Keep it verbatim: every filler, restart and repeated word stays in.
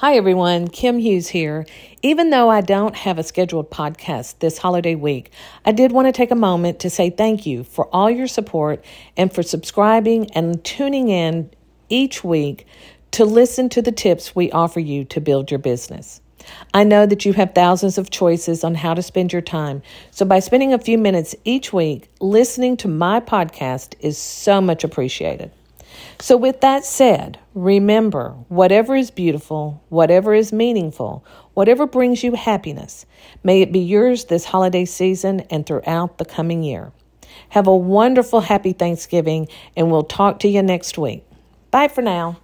Hi everyone, Kim Hughes here. Even though I don't have a scheduled podcast this holiday week, I did want to take a moment to say thank you for all your support and for subscribing and tuning in each week to listen to the tips we offer you to build your business. I know that you have thousands of choices on how to spend your time, so by spending a few minutes each week listening to my podcast is so much appreciated. So with that said, remember, whatever is beautiful, whatever is meaningful, whatever brings you happiness, may it be yours this holiday season and throughout the coming year. Have a wonderful, happy Thanksgiving, and we'll talk to you next week. Bye for now.